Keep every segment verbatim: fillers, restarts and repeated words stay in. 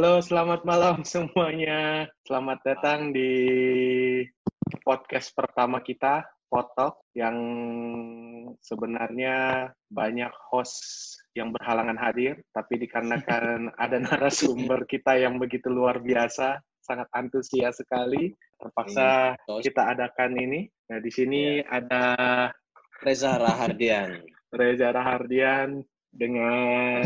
Halo, selamat malam semuanya. Selamat datang di podcast pertama kita, Pod Talk, yang sebenarnya banyak host yang berhalangan hadir, tapi dikarenakan ada narasumber kita yang begitu luar biasa, sangat antusias sekali, terpaksa kita adakan ini. Nah, di sini ada Reza Rahardian. Reza Rahardian dengan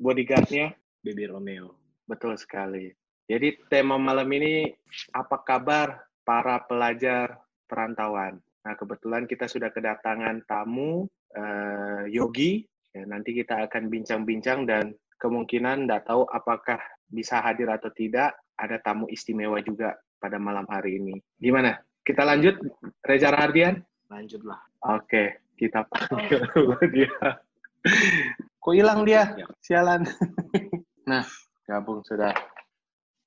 bodyguard-nya Baby Romeo. Betul sekali. Jadi tema malam ini, apa kabar para pelajar perantauan? Nah, kebetulan kita sudah kedatangan tamu, eh, Yogi. Ya, nanti kita akan bincang-bincang dan kemungkinan nggak tahu apakah bisa hadir atau tidak, ada tamu istimewa juga pada malam hari ini. Gimana? Kita lanjut, Reza Rahardian? Lanjutlah. Oke, kita panggil dia. Kok hilang dia? Sialan. Nah, gabung sudah.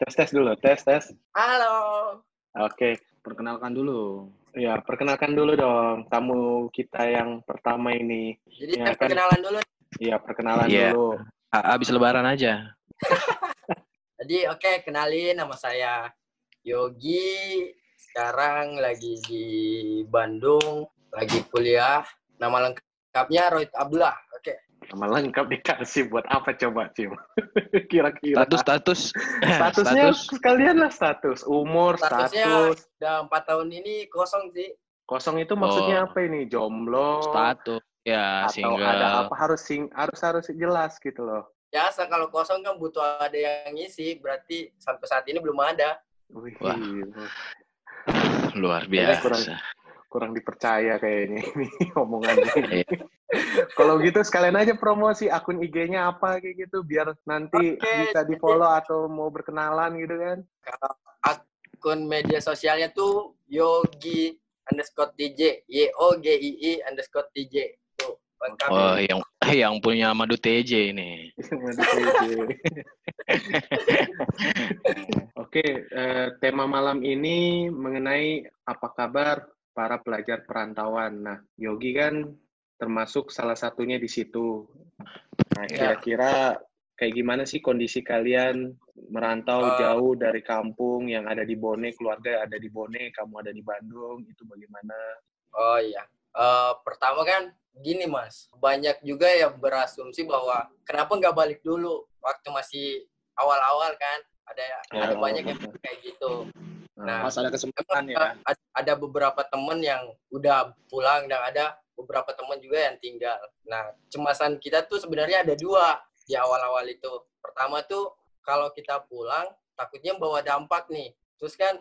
Tes-tes dulu, tes-tes. Halo. Oke, perkenalkan dulu. Ya, perkenalkan dulu dong tamu kita yang pertama ini. Jadi ya, kan? Perkenalan dulu. Iya, perkenalan yeah. dulu. Abis lebaran aja. Jadi, oke, okay, kenalin, nama saya Yogi. Sekarang lagi di Bandung, lagi kuliah. Nama lengkapnya Roy Abdullah. Oke. Okay. Nama lengkap dikasih buat apa coba, Cim? Kira-kira. Status, status. Statusnya status. Sekalian lah status. Umur, Statusnya status. Udah empat tahun ini kosong sih. Kosong itu maksudnya oh. apa ini? Jomblo? Status. Ya, atau single. Ada apa? Harus sing, harus harus jelas gitu loh. Biasa kalau kosong kan butuh ada yang ngisi. Berarti sampai saat ini belum ada. Wih. Wah. Luar biasa. Kurang, kurang dipercaya kayaknya ini omongannya. Kalau gitu sekalian aja promosi akun I G-nya apa kayak gitu biar nanti okay, bisa di-follow atau mau berkenalan gitu kan. Akun media sosialnya tuh Yogi underscore T J, Y-O-G-I-I underscore T J. Tuh, lengkap. Oh, yang, yang punya madu T J ini. Madu T J. Oke, eh, tema malam ini mengenai apa kabar para pelajar perantauan. Nah, Yogi kan termasuk salah satunya di situ. Nah, kira-kira kayak gimana sih kondisi kalian merantau uh, jauh dari kampung yang ada di Bone, keluarga ada di Bone, kamu ada di Bandung, itu bagaimana? Oh iya, uh, pertama kan gini mas, banyak juga yang berasumsi bahwa kenapa nggak balik dulu waktu masih awal-awal kan, ada oh, ada banyak yang kayak gitu. Nah, mas ada kesempatan ya? Ada beberapa temen yang udah pulang dan ada beberapa teman juga yang tinggal. Nah, kecemasan kita tuh sebenarnya ada dua di awal-awal itu. Pertama tuh, kalau kita pulang, takutnya bawa dampak nih. Terus kan,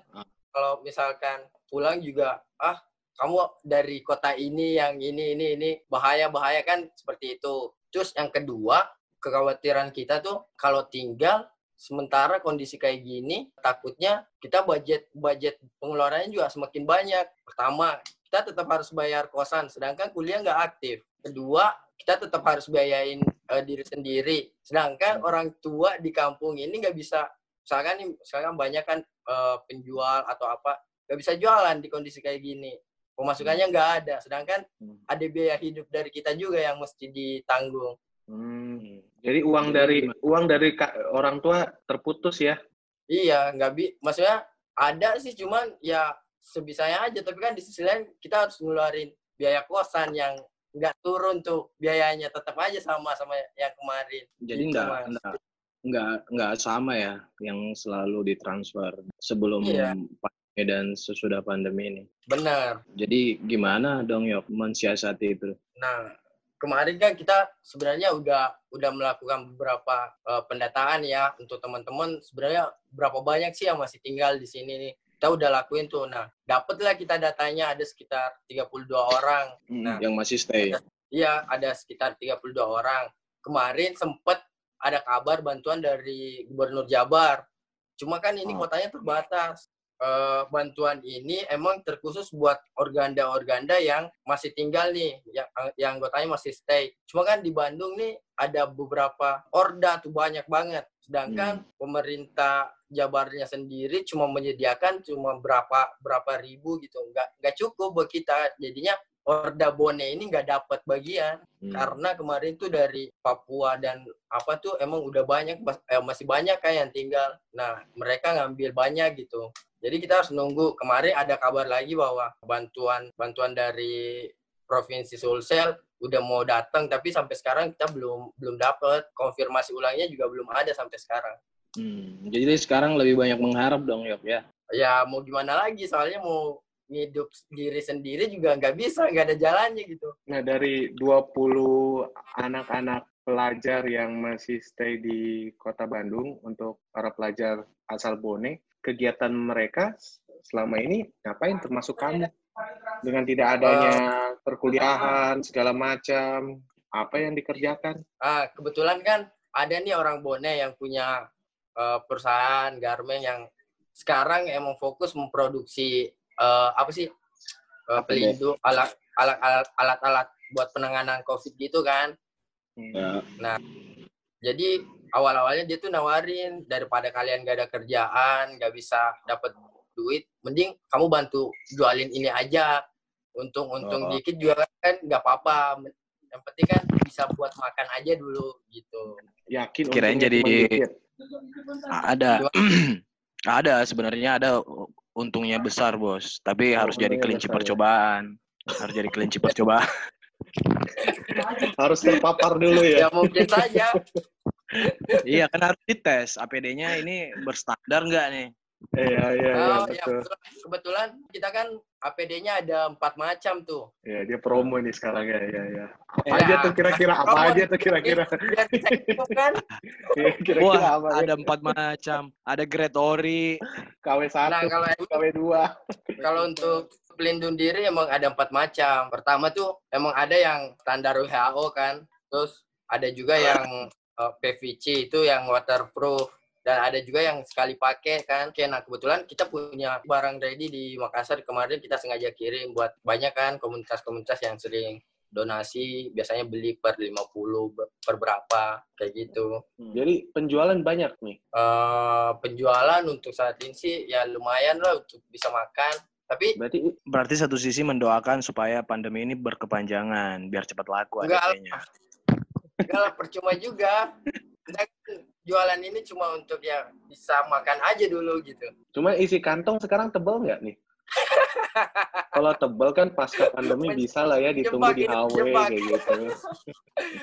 kalau misalkan pulang juga, ah, kamu dari kota ini, yang ini, ini, ini, bahaya-bahaya kan, seperti itu. Terus yang kedua, kekhawatiran kita tuh, kalau tinggal, sementara kondisi kayak gini, takutnya kita budget budget pengeluarannya juga semakin banyak. Pertama, kita tetap harus bayar kosan, sedangkan kuliah nggak aktif. Kedua, kita tetap harus biayain uh, diri sendiri. Sedangkan hmm. orang tua di kampung ini nggak bisa, misalkan nih, misalkan banyak kan uh, penjual atau apa, nggak bisa jualan di kondisi kayak gini. Pemasukannya nggak ada, sedangkan hmm. ada biaya hidup dari kita juga yang mesti ditanggung. Hmm. Jadi uang dari hmm. uang dari orang tua terputus ya? Iya, nggak bi, maksudnya ada sih, cuman ya sebisanya aja, tapi kan di sisi lain kita harus ngeluarin biaya kosan yang nggak turun tuh biayanya, tetap aja sama sama yang kemarin. Jadi nggak nggak nggak nggak sama ya yang selalu ditransfer sebelum iya. pandemi dan sesudah pandemi ini. Benar. Jadi gimana dong Yok mensiasati itu? Nah, kemarin kan kita sebenarnya udah udah melakukan beberapa uh, pendataan ya untuk teman-teman, sebenarnya berapa banyak sih yang masih tinggal di sini nih. Kita udah lakuin tuh, nah dapatlah kita datanya ada sekitar tiga puluh dua orang. Nah, yang masih stay. Iya, ada, ada sekitar tiga puluh dua orang. Kemarin sempet ada kabar bantuan dari Gubernur Jabar. Cuma kan ini oh. kotanya terbatas. E, bantuan ini emang terkhusus buat organda-organda yang masih tinggal nih, yang, yang anggotanya masih stay. Cuma kan di Bandung nih ada beberapa orda tuh banyak banget. Sedangkan hmm. pemerintah Jabarnya sendiri cuma menyediakan cuma berapa berapa ribu gitu, nggak nggak cukup buat kita, jadinya Orda Bone ini nggak dapat bagian hmm. karena kemarin tuh dari Papua dan apa tuh emang udah banyak eh, masih banyak kan yang tinggal. Nah mereka ngambil banyak gitu. Jadi kita harus nunggu. Kemarin ada kabar lagi bahwa bantuan bantuan dari Provinsi Sulsel udah mau datang, tapi sampai sekarang kita belum belum dapat. Konfirmasi ulangnya juga belum ada sampai sekarang. Hmm. Jadi sekarang lebih banyak mengharap dong Yop ya. Ya mau gimana lagi soalnya mau hidup diri sendiri juga nggak bisa, nggak ada jalannya gitu. Nah, dari dua puluh anak-anak pelajar yang masih stay di Kota Bandung, untuk para pelajar asal Bone, kegiatan mereka selama ini ngapain, termasuk kamu? Dengan tidak adanya perkuliahan, segala macam, apa yang dikerjakan? Ah, kebetulan kan ada nih orang Bone yang punya uh, perusahaan garmen yang sekarang emang fokus memproduksi Uh, apa sih uh, pelindung alat alat alat alat alat buat penanganan COVID gitu kan. Ya. Nah, jadi awal awalnya dia tuh nawarin, daripada kalian gak ada kerjaan, gak bisa dapat duit, mending kamu bantu jualin ini aja, untung untung oh. dikit juga kan nggak apa-apa, yang penting kan bisa buat makan aja dulu gitu. Yakin kirain jadi ada ada sebenarnya ada. Untungnya besar, Bos. Tapi harus jadi kelinci percobaan. Harus jadi kelinci percobaan. Harus terpapar dulu ya. Ya mungkin saja. Iya, kan harus dites. A P D-nya ini berstandar nggak nih? Iya, iya, iya. Oh, ya, kebetulan kita kan A P D-nya ada empat macam tuh. Iya, dia promo nih sekarang ya. Iya, iya. Apa ya, aja tuh kira-kira? Apa aja tuh kira-kira? Ya, kira-kira wah, apa ada empat macam. Ada grade ori, K W satu, nah, kalau K W dua. Kalau untuk pelindung diri emang ada empat macam. Pertama tuh emang ada yang standar W H O kan. Terus ada juga yang uh, P V C, itu yang waterproof. Dan ada juga yang sekali pakai kan. Oke, nah kebetulan kita punya barang ready di Makassar kemarin, kita sengaja kirim buat banyak kan komunitas-komunitas yang sering donasi, biasanya beli per lima puluh, per berapa, kayak gitu. Jadi penjualan banyak nih? Uh, penjualan untuk saat ini sih ya lumayan lah untuk bisa makan. Tapi berarti berarti satu sisi mendoakan supaya pandemi ini berkepanjangan, biar cepat laku adanya. Enggak lah, percuma juga. Jualan ini cuma untuk ya bisa makan aja dulu gitu. Cuma isi kantong sekarang tebal nggak nih? Kalau tebal kan pasca pandemi bisa lah ya ditunggu di H W kayak gitu.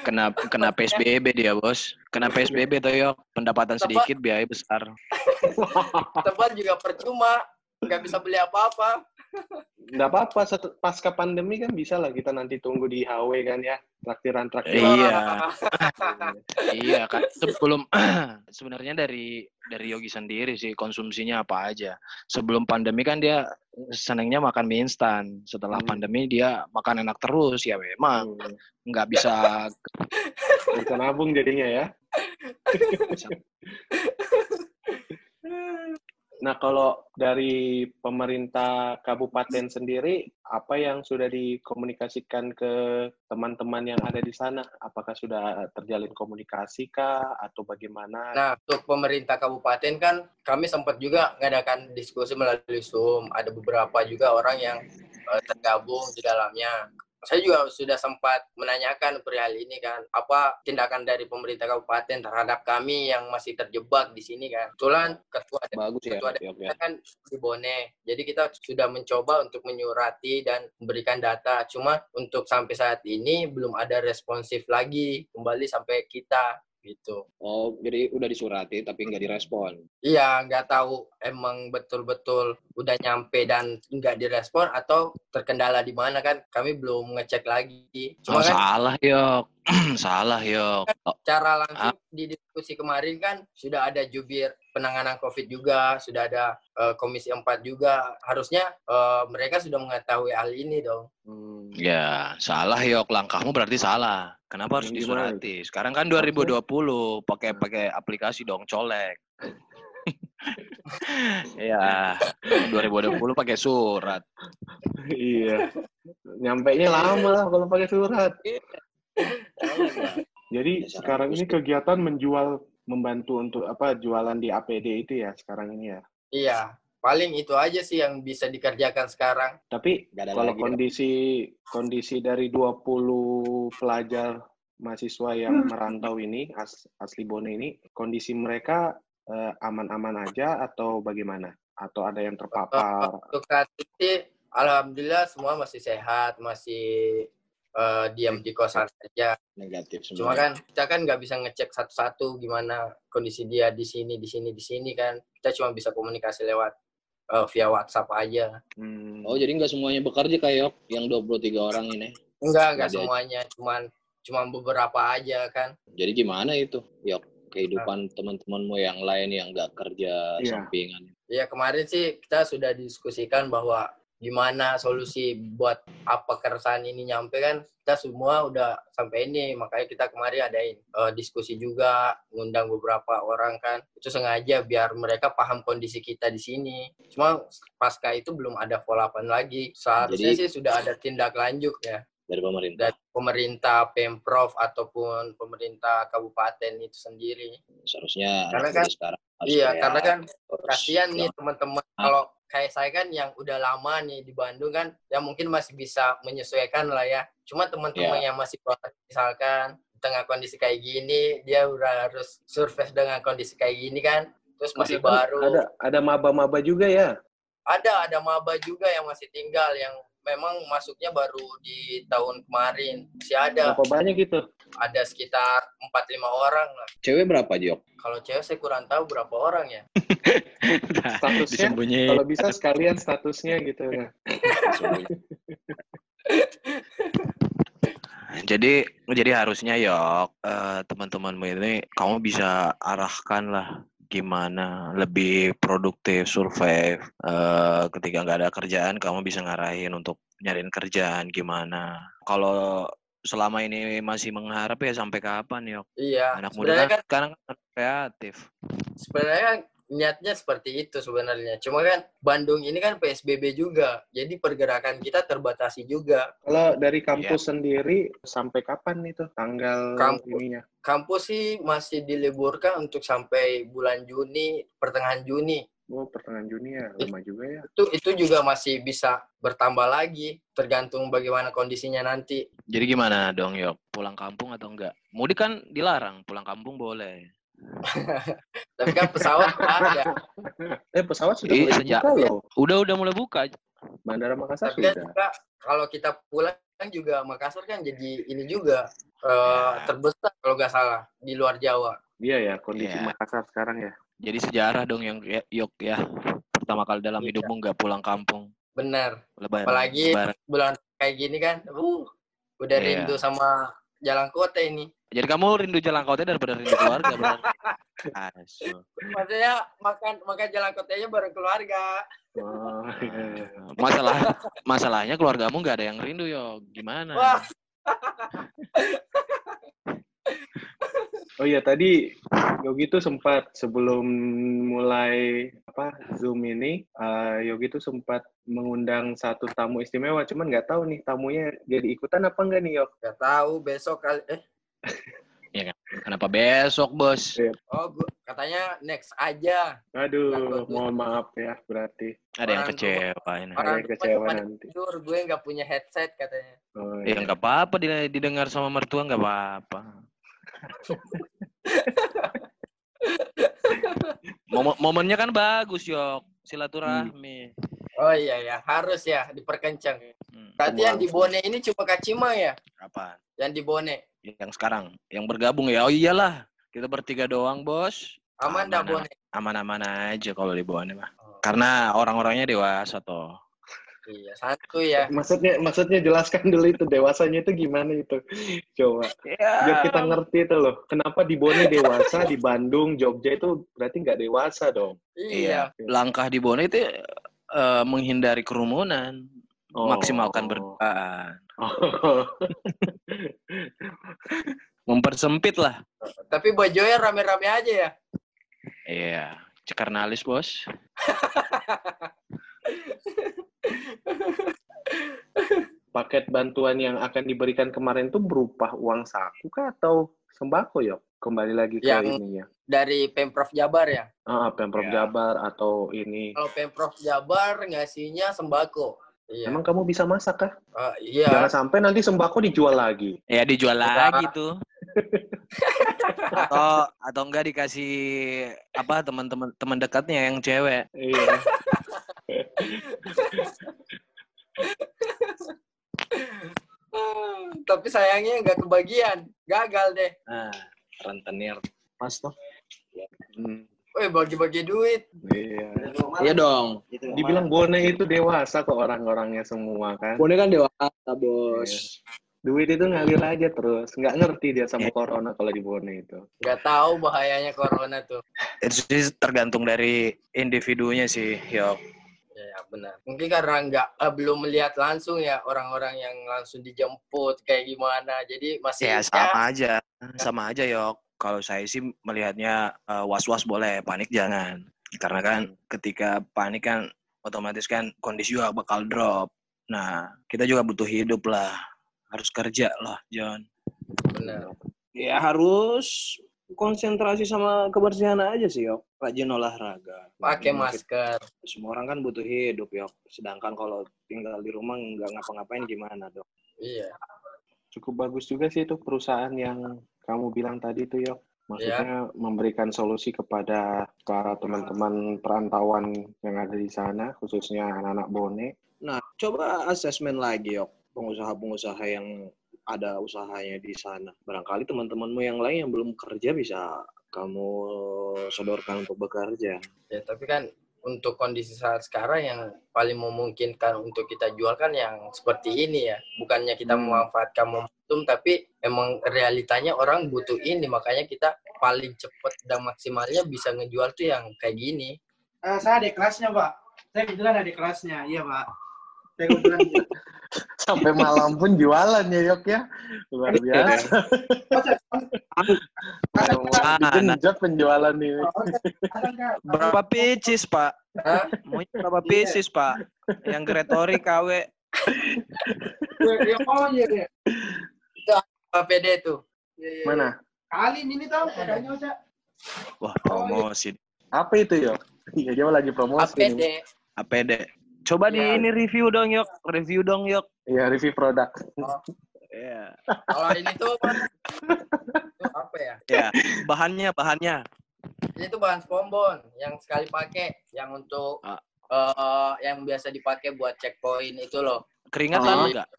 Kena kena P S B B dia bos. Kena P S B B tuh yuk. Pendapatan tebal sedikit, biaya besar. Tebal juga percuma. Nggak bisa beli apa-apa. Nggak apa-apa, pasca pandemi kan bisa lah kita nanti tunggu di H W kan ya, traktiran-traktiran. Iya, iya kan. Sebelum sebenarnya dari dari Yogi sendiri sih konsumsinya apa aja. Sebelum pandemi kan dia senengnya makan mie instan. Setelah hmm. pandemi dia makan enak terus ya memang. Hmm. Nggak bisa. Bisa nabung jadinya ya. Nah, kalau dari pemerintah kabupaten sendiri, apa yang sudah dikomunikasikan ke teman-teman yang ada di sana? Apakah sudah terjalin komunikasi kah? Atau bagaimana? Nah, untuk pemerintah kabupaten kan kami sempat juga mengadakan diskusi melalui Zoom. Ada beberapa juga orang yang uh, tergabung di dalamnya. Saya juga sudah sempat menanyakan perihal ini kan, apa tindakan dari pemerintah kabupaten terhadap kami yang masih terjebak di sini kan. Kebetulan ketua Bagus ketua ya, kita kan di Bone, jadi kita sudah mencoba untuk menyurati dan memberikan data. Cuma untuk sampai saat ini belum ada responsif lagi kembali sampai kita gitu. Oh, jadi udah disurati tapi nggak direspon? Iya, nggak tahu emang betul-betul udah nyampe dan nggak direspon atau terkendala di mana kan? Kami belum ngecek lagi. Cuma oh, kan, salah yok, salah yok. Cara langsung ah. di diskusi kemarin kan sudah ada jubir penanganan COVID juga, sudah ada uh, Komisi empat juga. Harusnya uh, mereka sudah mengetahui hal ini dong. Hmm. Ya, salah yok. Langkahmu berarti salah. Kenapa harus disurati? Sekarang kan dua ribu dua puluh, pakai pakai aplikasi dong, colek. Iya, dua ribu dua puluh pakai surat. Iya. Nyampainya lama lah kalau pakai surat. Jadi sekarang ini kegiatan menjual, membantu untuk apa, jualan di A P D itu ya sekarang ini ya. Iya. Paling itu aja sih yang bisa dikerjakan sekarang. Tapi ada kalau kondisi kondisi dari dua puluh pelajar mahasiswa yang hmm. merantau ini, as, asli Bone ini, kondisi mereka eh, aman-aman aja atau bagaimana? Atau ada yang terpapar? Untuk saat ini, alhamdulillah semua masih sehat, masih eh, diam di kosan saja. Negatif semua. Cuma kan kita kan nggak bisa ngecek satu-satu gimana kondisi dia di sini, di sini, di sini kan. Kita cuma bisa komunikasi lewat Uh, via WhatsApp aja. Hmm. Oh, jadi nggak semuanya bekerja kayak yang dua puluh tiga orang ini? Enggak, nggak semuanya. Aja. Cuman cuman beberapa aja kan. Jadi gimana itu, Yok? Kehidupan nah. teman-temanmu yang lain yang nggak kerja yeah. sampingan. Iya, kemarin sih kita sudah diskusikan bahwa gimana solusi buat apa keresahan ini nyampe kan. Kita semua udah sampai ini. Makanya kita kemarin adain uh, diskusi juga, ngundang beberapa orang kan. Itu sengaja biar mereka paham kondisi kita di sini. Cuma pasca itu belum ada follow-up lagi. Seharusnya Jadi, sih sudah ada tindak lanjut ya. Dari pemerintah? Dari pemerintah, Pemprov, ataupun pemerintah kabupaten itu sendiri. Seharusnya. Karena kan, sekarang, iya, kayak, karena kan kasihan nih teman-teman. Kalau kayak saya kan yang udah lama nih di Bandung kan, yang mungkin masih bisa menyesuaikan lah ya. Cuma teman-teman yeah. yang masih protes, misalkan di tengah kondisi kayak gini, dia udah harus survive dengan kondisi kayak gini kan. Terus masih, masih baru. Ada ada maba-maba juga ya? Ada, ada maba juga yang masih tinggal, yang memang masuknya baru di tahun kemarin. Masih ada. Berapa banyak gitu? Ada sekitar empat lima orang lah. Cewek berapa, Jok? Kalau cewek saya kurang tahu berapa orang ya. Statusnya, kalau bisa sekalian statusnya gitu. Jadi jadi harusnya, Jok, eh, teman-temanmu ini kamu bisa arahkan lah. Gimana lebih produktif, survive. Uh, ketika nggak ada kerjaan, kamu bisa ngarahin untuk nyariin kerjaan gimana. Kalau selama ini masih mengharap ya sampai kapan, Yok? Iya. Anak muda kan sekarang kreatif. Sebenarnya niatnya seperti itu sebenarnya. Cuma kan Bandung ini kan P S B B juga. Jadi pergerakan kita terbatasi juga. Kalau dari kampus yeah. sendiri sampai kapan itu tanggal kampus, ininya? Kampus sih masih diliburkan untuk sampai bulan Juni, pertengahan Juni. Oh, pertengahan Juni ya, lama juga ya. Itu itu juga masih bisa bertambah lagi tergantung bagaimana kondisinya nanti. Jadi gimana dong, Yok? Pulang kampung atau enggak? Mudik kan dilarang, pulang kampung boleh. Tapi kan pesawat ada. Eh pesawat sudah Ih, mulai buka loh. Udah udah mulai buka. Bandara Makassar tapi sudah. Juga, kalau kita pulang kan juga Makassar kan jadi ini juga uh, terbesar kalau nggak salah di luar Jawa. Iya ya kondisi yeah. Makassar sekarang ya. Jadi sejarah dong yang Yok ya. Pertama kali dalam yeah. hidupmu nggak pulang kampung. Benar. Lebaran. Apalagi Lebaran. Bulan kayak gini kan. Uh, udah yeah. rindu sama jalan kota ini. Jadi kamu rindu jalan kota daripada rindu keluarga, benar? Asyik. Maksudnya makan makan jalan kotanya bareng keluarga. Oh, iya. Masalah masalahnya keluargamu nggak ada yang rindu yo, gimana? Wah. Oh iya tadi Yogi tuh sempat sebelum mulai apa Zoom ini uh, Yogi tuh sempat mengundang satu tamu istimewa, cuman nggak tahu nih tamunya jadi ikutan apa enggak nih Yogi? Nggak tahu besok kali eh. Iya kan? Kenapa besok, Bos? Oh, gua, katanya next aja. Aduh, mohon maaf ya berarti. Ada yang kecewa ini. Ada yang kecewa nanti. Jujur, gue nggak punya headset katanya. Oh, iya, nggak apa-apa didengar sama mertua nggak apa-apa. Momennya kan bagus, Yok. Silaturahmi. Oh iya ya, harus ya diperkencang. Hmm. Berarti yang di Bone ini cuma Kacima ya? Apa? Yang di Bone. Yang sekarang, yang bergabung ya. Oh iyalah, kita bertiga doang, Bos. Aman dah Bone. Aman-aman aja kalau di Bone mah. Oh. Karena orang-orangnya dewasa toh. Iya, satu ya. Maksudnya maksudnya jelaskan dulu itu dewasanya itu gimana itu. Coba. Yeah. Biar kita ngerti itu loh. Kenapa di Bone dewasa, di Bandung, Jogja itu berarti nggak dewasa dong. Iya. iya. Langkah di Bone itu uh, menghindari kerumunan, oh. maksimalkan berduaan. Oh. Mempersempit lah. Tapi bajunya rame-rame aja ya? Iya. Cekarnalis, Bos. Paket bantuan yang akan diberikan kemarin itu berupa uang saku kah atau sembako ya, kembali lagi ke yang ini ya. Dari Pemprov Jabar ya? Ah, Pemprov ya. Jabar atau ini. Kalau Pemprov Jabar ngasihnya sembako. Iya. Emang kamu bisa masak kah? Uh, iya. Jangan sampai nanti sembako dijual lagi. Ya dijual nah. lagi tuh. atau atau enggak dikasih apa teman-teman teman dekatnya yang cewek. Iya. Hmm, tapi sayangnya nggak kebagian, gagal deh. Nah, rentenir pas tuh. Hmm. Woi, bagi-bagi duit. Iya. Iya dong. Gitu, dibilang Bone itu dewasa kok orang-orangnya semua kan. Bone kan dewasa bos. Iya. Duit itu ngalir aja terus, nggak ngerti dia sama corona kalau di Bone itu. Nggak tahu bahayanya corona tuh. Itu tergantung dari individunya sih, Yok. Ya benar. Mungkin karena nggak uh, belum melihat langsung ya orang-orang yang langsung dijemput kayak gimana. Jadi masih ya sama aja, sama aja Yok. Kalau saya sih melihatnya uh, was-was boleh, panik jangan. Karena kan ketika panik kan otomatis kan kondisi juga bakal drop. Nah kita juga butuh hidup lah, harus kerja lah John. Benar. Ya harus konsentrasi sama kebersihan aja sih, Yok. Rajin olahraga. Pakai masker. Semua orang kan butuh hidup, Yok. Sedangkan kalau tinggal di rumah nggak ngapa-ngapain gimana, Dok? Iya. Cukup bagus juga sih itu perusahaan yang kamu bilang tadi tuh, Yok. Maksudnya ya. Memberikan solusi kepada para teman-teman perantauan yang ada di sana, khususnya anak-anak Bone. Nah, coba asesmen lagi, Yok. Pengusaha-pengusaha yang ada usahanya di sana. Barangkali teman-temanmu yang lain yang belum kerja bisa kamu sodorkan untuk bekerja. Ya, tapi kan untuk kondisi saat sekarang yang paling memungkinkan untuk kita jual kan yang seperti ini ya. Bukannya kita memanfaatkan momentum, tapi emang realitanya orang butuh ini. Makanya kita paling cepat dan maksimalnya bisa ngejual tuh yang kayak gini. Uh, saya ada kelasnya, Pak. Saya kebetulan ada kelasnya. Iya, Pak. Saya kebetulan sampai malam pun jualan ya, Yok ya. Luar biasa. Genjot penjualan ini. Berapa pieces, Pak? Hah? Mau berapa pieces, Pak? Yang Gretori K W. Itu A P D tuh. Mana? Kali ini tahu katanya, Cak. Wah, promosi. Apa itu, Yok? Iya, dia lagi promosi. A P D. A P D. Coba di ini review dong, Yok. Review dong, Yok. Iya, review produk. Oh. Iya. Kalau ini tuh apa ya? Iya, bahannya, bahannya. Ini tuh bahan spombon yang sekali pakai, yang untuk ah. uh, yang biasa dipakai buat checkpoint itu loh. Keringat oh. ada enggak?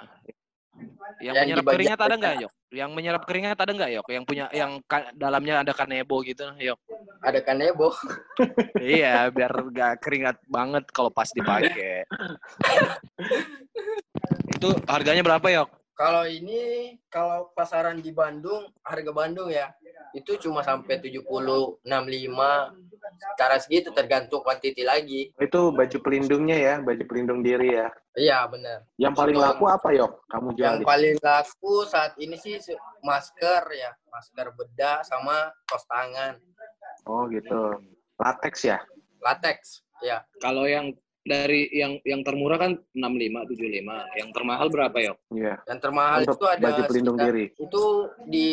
Yang, yang menyerap keringat ada enggak, Yok? Yang menyerap keringat ada enggak, Yok? Yang punya yang ka- dalamnya ada kanebo gitu, Yok. Ada kanebo. Iya, biar enggak keringat banget kalau pas dipakai. Itu harganya berapa, Yok? Kalau ini kalau pasaran di Bandung, harga Bandung ya, itu cuma sampai tujuh puluh, enam puluh lima secara segitu tergantung kuantiti lagi. Itu baju pelindungnya ya, baju pelindung diri ya. Iya, benar. Yang paling Cuma, laku apa, Yok? Kamu jual. Yang di? Paling laku saat ini sih masker ya, masker bedah sama kos tangan. Oh, gitu. Latex ya? Latex, ya. Kalau yang dari yang yang termurah kan enam puluh lima, tujuh puluh lima. Yang termahal berapa, Yok? Iya. Yang termahal untuk itu ada baju pelindung sekitar, diri. Itu di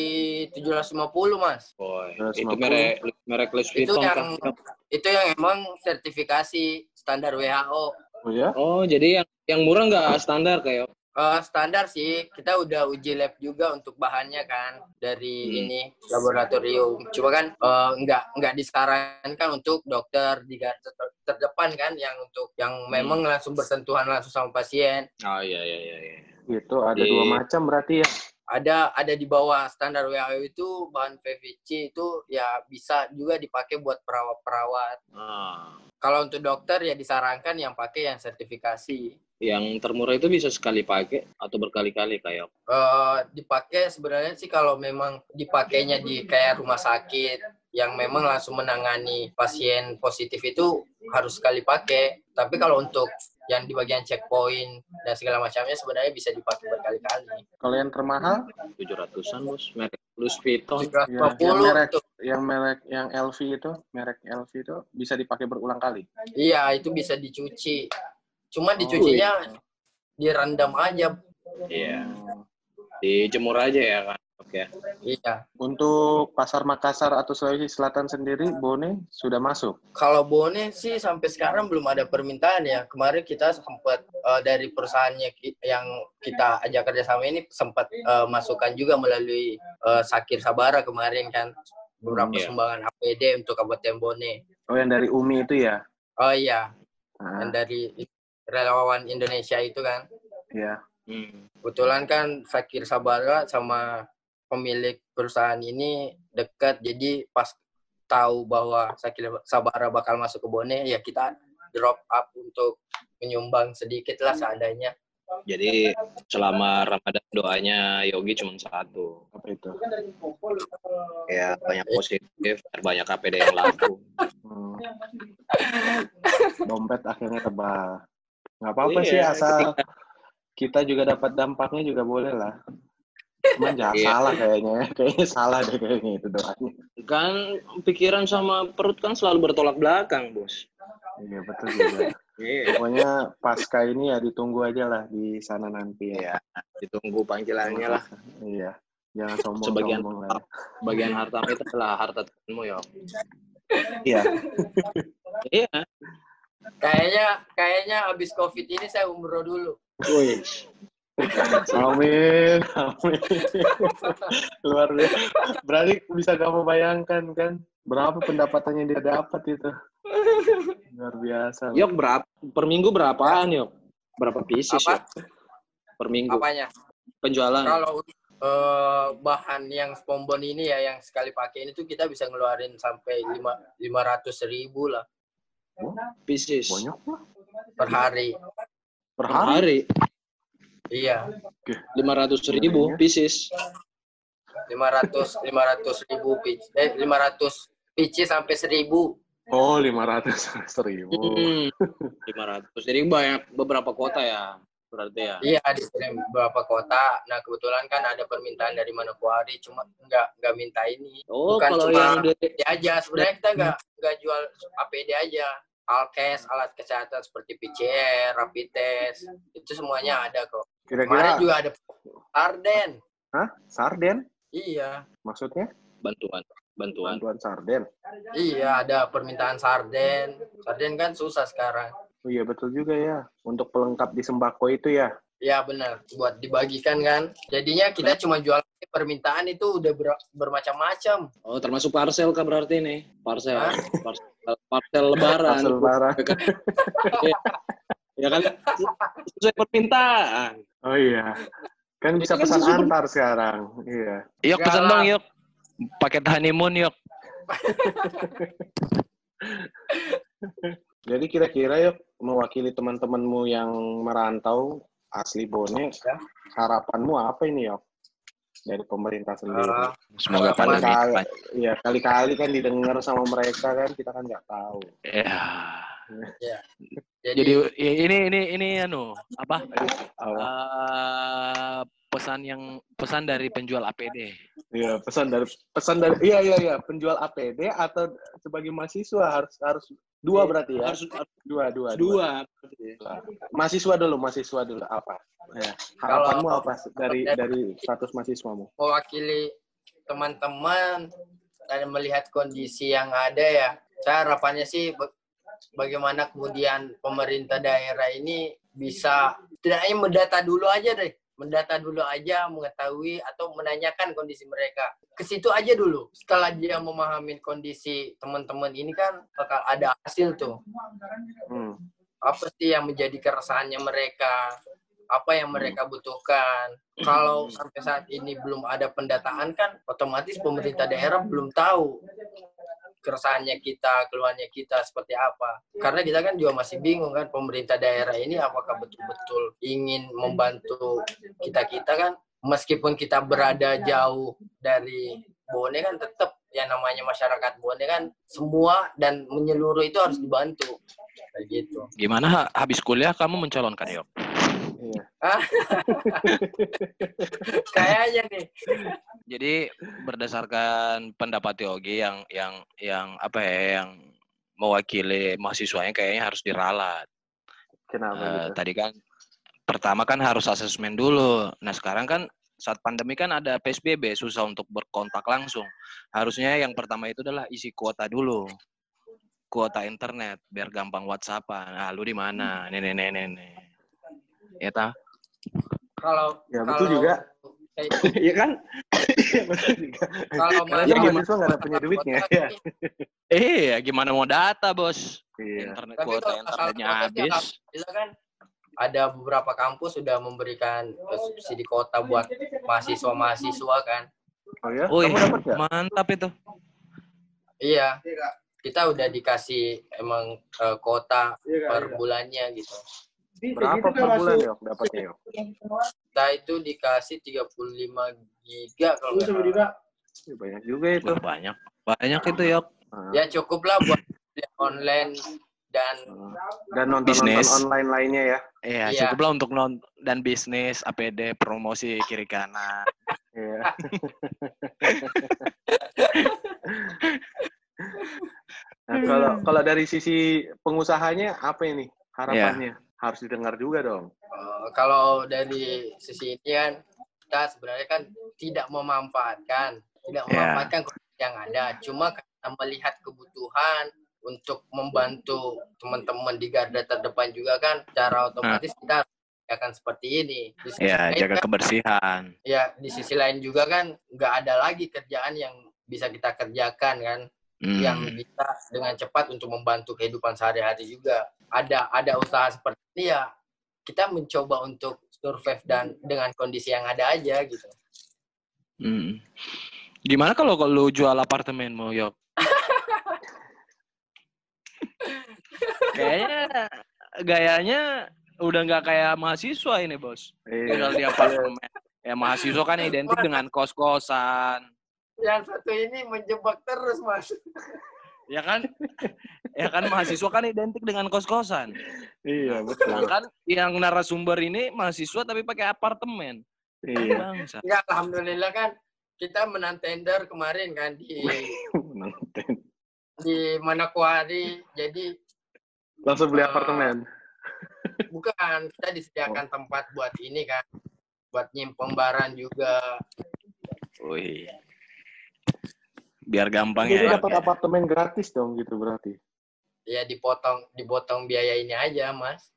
tujuh ratus lima puluh, Mas. Boy, tujuh ratus lima puluh. Itu merek merek Louis Vuitton. Itu yang kan? Itu yang emang sertifikasi standar W H O. Oh ya? Oh, jadi yang yang murah enggak standar kayak? Uh, standar sih. Kita udah uji lab juga untuk bahannya kan dari hmm. ini laboratorium. Cuma kan uh, nggak nggak disarankan untuk dokter di garda ter- terdepan kan yang untuk yang memang hmm. langsung bersentuhan langsung sama pasien. Oh iya iya iya. Itu ada di... dua macam berarti ya. Ada ada di bawah standar W H O itu bahan P V C itu ya bisa juga dipakai buat perawat-perawat. Ah. Kalau untuk dokter ya disarankan yang pakai yang sertifikasi. Yang termurah itu bisa sekali pakai atau berkali-kali kayak? Uh, dipakai sebenarnya sih kalau memang dipakainya di kayak rumah sakit yang memang langsung menangani pasien positif itu harus sekali pakai. Tapi kalau untuk yang di bagian checkpoint dan segala macamnya sebenarnya bisa dipakai berkali-kali. Kalau yang termahal tujuh ratusan, Bos. Merek Louis Vuitton. tujuh ratus lima puluh ya, yang merek itu. yang merek yang L V itu, merek L V itu bisa dipakai berulang kali. Iya, itu bisa dicuci. Cuma dicucinya oh, iya. direndam aja. Iya. dijemur aja ya kan. Oke. Iya. Untuk pasar Makassar atau Sulawesi Selatan sendiri, Bone sudah masuk? Kalau Bone sih sampai sekarang belum ada permintaan ya. Kemarin kita sempat uh, dari perusahaannya yang kita ajak kerjasama ini sempat uh, masukkan juga melalui uh, Sakir Sabara kemarin kan. Beberapa yeah. sumbangan A P D untuk Kabupaten Bone. Oh, yang dari U M I itu ya? Oh iya. Ah. Yang dari relawan Indonesia itu kan. Iya. Yeah. Hmm. Kebetulan kan Sakir Sabara sama pemilik perusahaan ini dekat, jadi pas tahu bahwa Sakir Sabara bakal masuk ke Bone, ya kita drop up untuk menyumbang sedikit lah seandainya. Jadi selama Ramadan doanya Yogi cuma satu. Apa itu? Ya banyak positif, banyak K P D yang laku. Hmm. Dompet akhirnya tebal. Nggak apa-apa iya, sih asal ketika kita juga dapat dampaknya juga boleh lah. Cuman jangan iya. salah kayaknya, kayaknya salah deh kayaknya itu doanya. Kan pikiran sama perut kan selalu bertolak belakang, Bos. Iya, betul juga. Iya. Pokoknya pasca ini ya ditunggu aja lah di sana nanti ya. Ditunggu panggilannya lah. Iya, jangan sombong. Sebagian, lah. Bagian harta itu adalah harta temanmu, ya. Iya. Iya. Kayaknya, kayaknya abis COVID ini saya umroh dulu. Wih. Amin, amin. Luar biasa. Berarti bisa kamu bayangkan kan berapa pendapatannya dia dapat itu. Luar biasa. Yok berapa per minggu berapaan yok? Berapa pieces ya? Per minggu. Apanya? Penjualan. Kalau eh, bahan yang spombon ini ya yang sekali pakai ini tuh kita bisa ngeluarin sampai lima ratus ribu lah. Oh, pieces. Banyak lah. Per hari. Per hari. Iya, lima ratus ribu pieces, lima ratus lima ratus ribu pieces, eh lima ratus pieces sampai seribu. Oh, lima ratus seribu. Lima ratus. Jadi banyak beberapa kota ya, berarti ya. Iya, di beberapa kota. Nah kebetulan kan ada permintaan dari Manokwari, cuma nggak nggak minta ini. Oh, bukan kalau cuma yang dari aja sebenarnya kita nggak nggak jual A P D aja. Alkes, alat kesehatan seperti P C R, rapid test, itu semuanya ada kok. Kemarin juga ada sarden. Hah? Sarden? Iya. Maksudnya? Bantuan. Bantuan. Bantuan sarden? Iya, ada permintaan sarden. Sarden kan susah sekarang. Oh iya, betul juga ya. Untuk pelengkap di sembako itu ya? Iya, benar. Buat dibagikan kan. Jadinya kita cuma jual permintaan itu udah ber- bermacam-macam. Oh, termasuk parcel kan berarti nih? Parcel. Hah? Parcel. Parcel lebaran. Parcel lebaran. Ya, ya kan sesuai permintaan. Oh iya. Kan bisa pesan kan antar per... sekarang. Iya. Yuk pesan dong yuk. Paket honeymoon yuk. Jadi kira-kira yuk mewakili teman-temanmu yang merantau asli Bone, harapanmu apa ini yuk? Dari pemerintah sendiri. Uh, Semoga pandemi cepat. Iya, kali-kali kan didengar sama mereka kan, kita kan nggak tahu. Iya. Yeah. Jadi, Jadi ini ini ini anu apa? Oh. Uh, pesan yang pesan dari penjual A P D. Iya, pesan dari pesan dari iya iya iya, penjual A P D atau sebagai mahasiswa harus harus dua berarti ya. Harus dua dua. Dua. dua. Mahasiswa dulu, mahasiswa dulu apa? Ya, harapanmu apa dari dari status mahasiswamu? Mewakili teman-teman dan melihat kondisi yang ada ya. Saya harapannya sih bagaimana kemudian pemerintah daerah ini bisa tidaknya mendata dulu aja deh, mendata dulu aja mengetahui atau menanyakan kondisi mereka. Ke situ aja dulu. Setelah dia memahami kondisi teman-teman ini kan bakal ada hasil tuh. Hmm. Apa sih yang menjadi keresahannya mereka? Apa yang mereka butuhkan. Kalau sampai saat ini belum ada pendataan kan, otomatis pemerintah daerah belum tahu keresahannya kita, keluhannya kita seperti apa. Karena kita kan juga masih bingung kan, pemerintah daerah ini apakah betul-betul ingin membantu kita-kita kan, meskipun kita berada jauh dari Bone kan tetap yang namanya masyarakat Bone kan semua dan menyeluruh itu harus dibantu. Kayak gitu. Gimana habis kuliah kamu mencalonkan yuk? Kayaknya nih. Jadi berdasarkan pendapat Yogi yang yang yang apa ya yang mewakili mahasiswanya kayaknya harus diralat. Kenapa? Uh, gitu? Tadi kan pertama kan harus asesmen dulu. Nah sekarang kan saat pandemi kan ada P S B B, susah untuk berkontak langsung. Harusnya yang pertama itu adalah isi kuota dulu. Kuota internet, biar gampang WhatsApp-an. Ah, lu di mana? Nenek-nenek. Ya ta? Kalau ya betul kalau, juga. Iya kan? Kalau mahasiswa enggak ada punya duitnya. Iya. Eh, gimana mau data, Bos? Iya. Internet tapi kuota internetnya habis. Bisa kan? Ada beberapa kampus sudah memberikan subsidi kuota buat mahasiswa-mahasiswa kan. Oh ya? Ui, kamu dapat enggak? Mantap itu. Iya. Kita udah dikasih emang uh, kuota iya, per iya. bulannya gitu. Berapa gitu per bulan yuk dapatnya yuk? Kita itu dikasih tiga puluh lima giga kalau nggak salah. Banyak juga itu. Banyak. Banyak itu yuk. Ya cukup lah buat online dan dan nonton-nonton online lainnya ya. Iya, iya. Cukup lah untuk nonton dan bisnis, A P D, promosi kiri kanan. Iya. Nah, kalau kalau dari sisi pengusahanya apa ini harapannya? Ya. Harus didengar juga dong. Uh, kalau dari sisi ini kan kita sebenarnya kan tidak memanfaatkan, tidak memanfaatkan yeah. yang ada. Cuma kita melihat kebutuhan untuk membantu teman-teman di garda terdepan juga kan secara otomatis uh. kita akan seperti ini. Iya, yeah, jaga kan, kebersihan. Ya, di sisi lain juga kan nggak ada lagi kerjaan yang bisa kita kerjakan kan. Hmm. Yang bisa dengan cepat untuk membantu kehidupan sehari-hari juga. Ada ada usaha seperti ini ya, kita mencoba untuk survive dan dengan kondisi yang ada aja gitu. Hmm. Gimana kalau lu jual apartemen mau, Yok? Kayaknya gayanya udah nggak kayak mahasiswa ini, Bos. Tinggal di apartemen. Ya mahasiswa kan identik dengan kos-kosan. Yang satu ini menjebak terus, Mas. Ya kan? Ya kan mahasiswa kan identik dengan kos-kosan. Iya, betul. Kan yang narasumber ini mahasiswa tapi pakai apartemen. Iya. Ya, alhamdulillah kan kita menang tender kemarin kan di di Manokwari. Jadi langsung beli uh, apartemen. Bukan, kita disediakan oh. tempat buat ini kan. Buat nyimpang barang juga. Wih. Biar gampang jadi ya. Jadi dapat ya. Apartemen gratis dong gitu berarti. Ya dipotong dipotong biaya ini aja, Mas.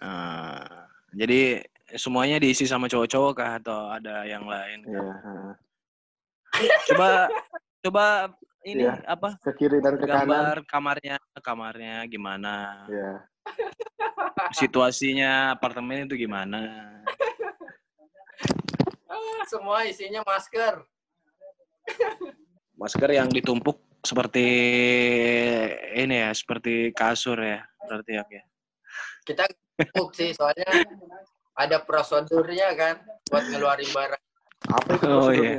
Uh, jadi semuanya diisi sama cowok-cowok kah atau ada yang lain? Iya. Coba coba ini ya. Apa? Ke kiri dan ke gambar kanan. Kamarnya, kamarnya gimana? Iya. Situasinya apartemen itu gimana? Semua isinya masker. Masker yang ditumpuk seperti ini ya, seperti kasur ya, berarti ya. Kita tumpuk sih, soalnya ada prosedurnya kan buat ngeluarin barang. Apa itu prosedurnya?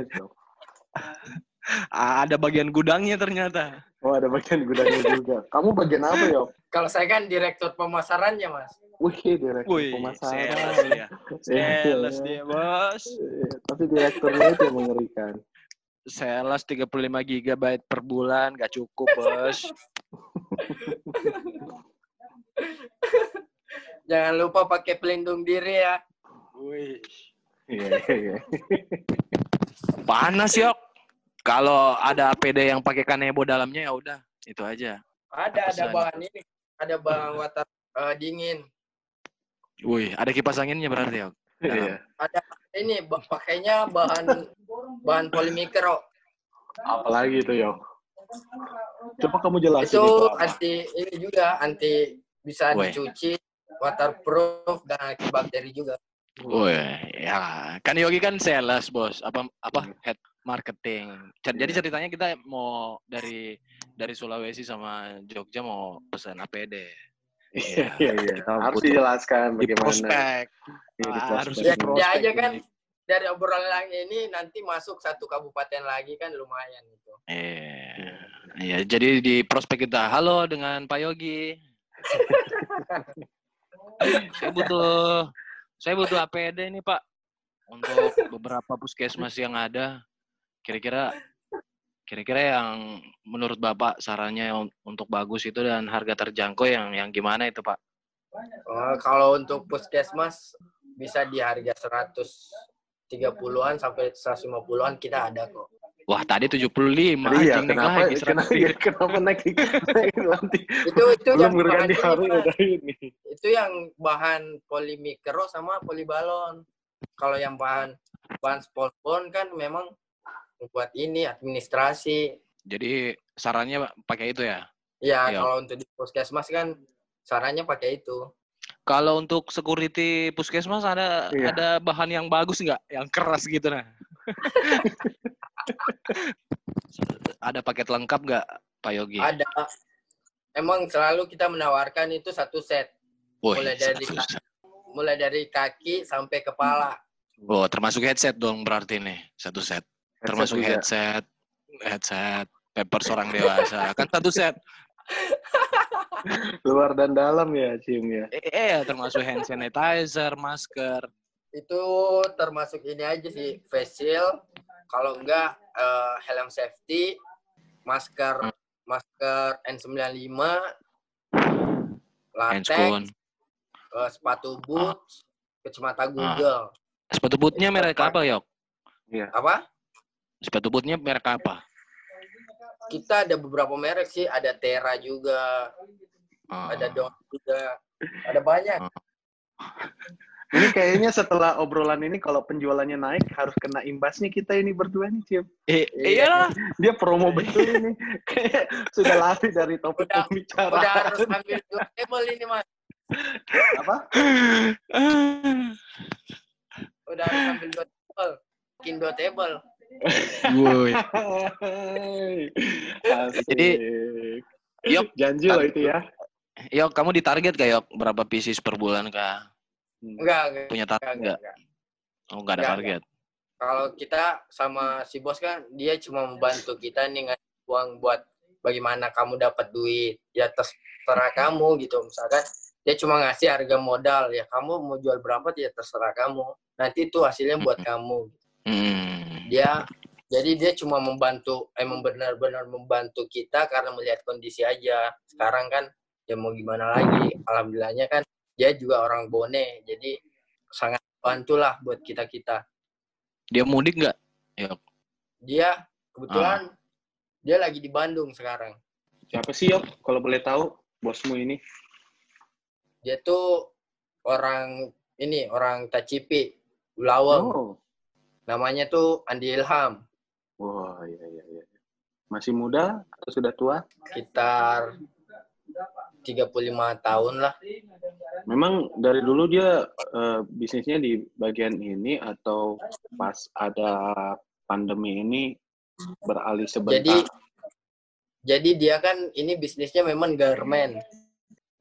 Oh, iya. Ada bagian gudangnya ternyata. Oh, ada bagian gudangnya juga. Kamu bagian apa, Yop? Kalau saya kan direktur pemasarannya, Mas. Wih, direktur Wih, pemasaran. Sales dia. Sales dia, Bos. Tapi direkturnya itu mengerikan. Sales tiga puluh lima giga byte per bulan, gak cukup, Bos. Jangan lupa pakai pelindung diri ya. Wih. Iya, iya. Panas, Yok. Kalau ada A P D yang pakai kanebo dalamnya ya udah, itu aja. Ada, ada bahan ini. Ada bahan water uh, dingin. Wih, ada kipas anginnya berarti, Yok. Iya. Ada ini pakainya bahan bahan polimikro. Apalagi itu, Yo? Coba kamu jelasin. Itu, itu anti ini juga anti bisa Woy. Dicuci, waterproof dan antibakteri juga. Woi, ya kan Yogi kan sales, Bos. Apa apa head marketing. Jadi ceritanya kita mau dari dari Sulawesi sama Jogja mau pesan A P D. Iya, iya, iya. Harus dijelaskan bagaimana. Prospek. Ah, harus ya, ya aja kan dari obrolan ini nanti masuk satu kabupaten lagi kan lumayan itu. Iya, iya. Jadi di prospek kita, halo dengan Pak Yogi. saya butuh, saya butuh A P D nih Pak untuk beberapa puskesmas yang ada. Kira-kira, kira-kira yang menurut Bapak sarannya untuk bagus itu dan harga terjangkau yang yang gimana itu, Pak? Uh, kalau untuk puskesmas bisa di harga seratus tiga puluhan sampai seratus lima puluhan kita ada kok. Wah, tadi tujuh puluh lima iya, anjing kenapa, naik lagi. Kenapa, ya, kenapa naik, naik nanti? Itu, itu, yang bahan, ini. Itu yang bahan polimikro sama polibalon. Kalau yang bahan bahan sponsor kan memang buat ini, administrasi. Jadi sarannya pakai itu ya? Iya, kalau untuk di puskesmas kan sarannya pakai itu. Kalau untuk security puskesmas ada iya. ada bahan yang bagus nggak? Yang keras gitu nah. Ada paket lengkap nggak, Pak Yogi? Ada. Emang selalu kita menawarkan itu satu set. Woy, mulai dari satu set. Mulai dari kaki sampai kepala. Oh, termasuk headset dong berarti nih, satu set. Headset termasuk juga. headset, headset, pampers orang dewasa. Kan satu set. Luar dan dalam ya, Cim ya. Iya, e, termasuk hand sanitizer, masker. Itu termasuk ini aja sih, face shield, kalau enggak uh, helm safety, masker, hmm. masker N ninety-five, latex, uh, sepatu boots, ah. kacamata Google. Ah. Sepatu bootnya merek apa, Yok? Iya. Apa? Sepatu bootnya merek apa? Kita ada beberapa merek sih, ada Tera juga, ah. ada Don juga, ada banyak. Ah. Ini kayaknya setelah obrolan ini kalau penjualannya naik harus kena imbasnya kita ini berdua nih, Cip. Eh, iyalah. Dia promo betul ini. Kayak sudah lari dari topik pembicaraan. Udah harus ambil dua table ini, Mas. Apa? Udah harus ambil dua table. Bikin dua table. Woi. Jadi, Yok, janji loh itu ya. Yok, kamu ditarget gak, Yok? Berapa pieces per bulan, Kak? Enggak, enggak. Punya target enggak? enggak. Oh, enggak ada enggak, target. Kalau kita sama si bos kan, dia cuma membantu kita nih ngasih uang buat bagaimana kamu dapat duit. Ya terserah kamu gitu. Misalkan dia cuma ngasih harga modal. Ya kamu mau jual berapa, ya terserah kamu. Nanti itu hasilnya buat hmm. kamu. Hmm. Dia, jadi dia cuma membantu, emang benar-benar membantu kita karena melihat kondisi aja. Sekarang kan, ya mau gimana lagi. Alhamdulillahnya kan, dia juga orang Bone, jadi sangat bantulah buat kita-kita. Dia mudik nggak? Yok. Dia, kebetulan, ah. dia lagi di Bandung sekarang. Siapa sih, Yok? Kalau boleh tahu, bosmu ini? Dia tuh orang, ini, orang Tacipi, Ulaweng. Oh. Namanya tuh Andi Ilham. Wah, wow, iya, iya, iya. Masih muda atau sudah tua? Sekitar tiga puluh lima tahun lah. Memang dari dulu dia uh, bisnisnya di bagian ini atau pas ada pandemi ini beralih sebentar? Jadi, jadi dia kan ini bisnisnya memang garment.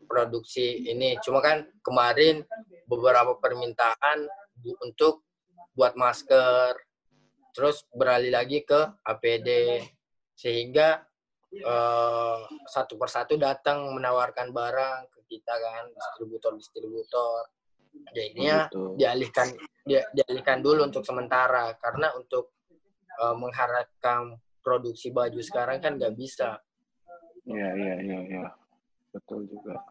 Produksi ini. Cuma kan kemarin beberapa permintaan untuk buat masker. Terus beralih lagi ke A P D. Sehingga Uh, satu persatu datang menawarkan barang ke kita kan, distributor-distributor. Jadinya oh, dialihkan di, dialihkan dulu untuk sementara karena untuk uh, mengharapkan produksi baju sekarang kan nggak bisa. Iya iya iya ya. Betul juga.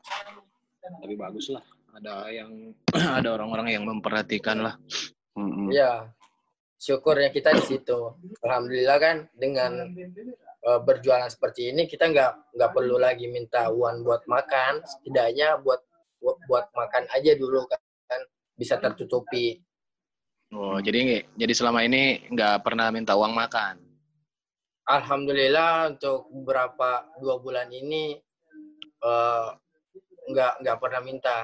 Tapi bagus lah. Ada yang ada orang-orang yang memperhatikan lah. Mm-hmm. Ya. Syukurnya kita di situ. Alhamdulillah kan dengan berjualan seperti ini kita nggak nggak perlu lagi minta uang buat makan, setidaknya buat buat makan aja dulu kan bisa tertutupi. Oh jadi jadi selama ini nggak pernah minta uang makan. Alhamdulillah untuk beberapa dua bulan ini uh, nggak nggak pernah minta.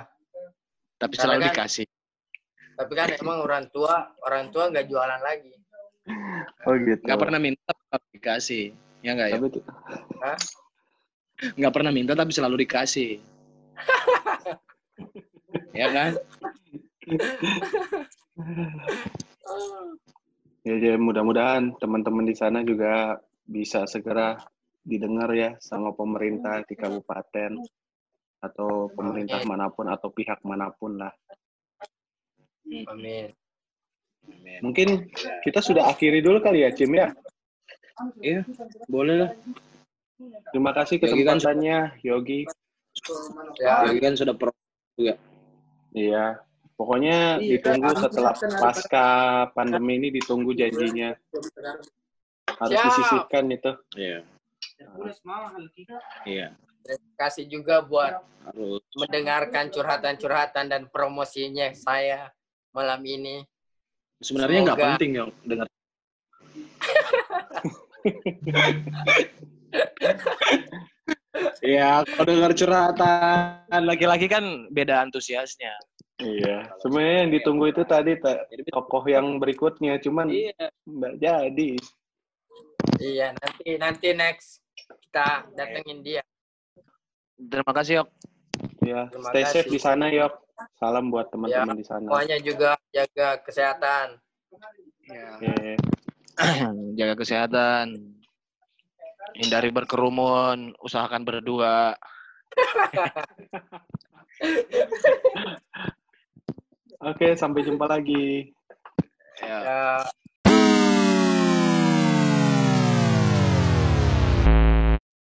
Tapi karena selalu kan, dikasih. Tapi kan emang orang tua orang tua nggak jualan lagi. Oh gitu. Nggak pernah minta tapi dikasih. Ya enggak ya? Hah? Enggak pernah minta tapi selalu dikasih. Ya kan? Ya, ya mudah-mudahan teman-teman di sana juga bisa segera didengar ya sama pemerintah di kabupaten atau pemerintah manapun atau pihak manapun lah. Amin. Amin. Mungkin kita sudah akhiri dulu kali ya, Cim ya. Iya, boleh lah. Terima kasih kesempatannya, Yogi. Yogi kan sudah pro juga. Iya. Pokoknya iya, ditunggu setelah pasca pandemi ini, ditunggu janjinya. Harus ya. Disisihkan itu. Iya. Iya. Terima kasih juga buat harus. Mendengarkan curhatan-curhatan dan promosinya saya malam ini. Sebenarnya nggak penting yang dengar. Iya, kalau dengar curhatan laki-laki kan beda antusiasnya. Iya, sebenarnya yang ditunggu itu tadi tokoh yang berikutnya, cuman nggak jadi. Iya, nanti nanti next kita datengin dia. Terima kasih, Yok. Ya, stay kasih. Safe di sana, Yok. Salam buat teman-teman ya, di sana. Semuanya juga jaga kesehatan. Ya. Okay. Jaga kesehatan. Hindari berkerumun, usahakan berdua. Oke, okay, sampai jumpa lagi. Ya.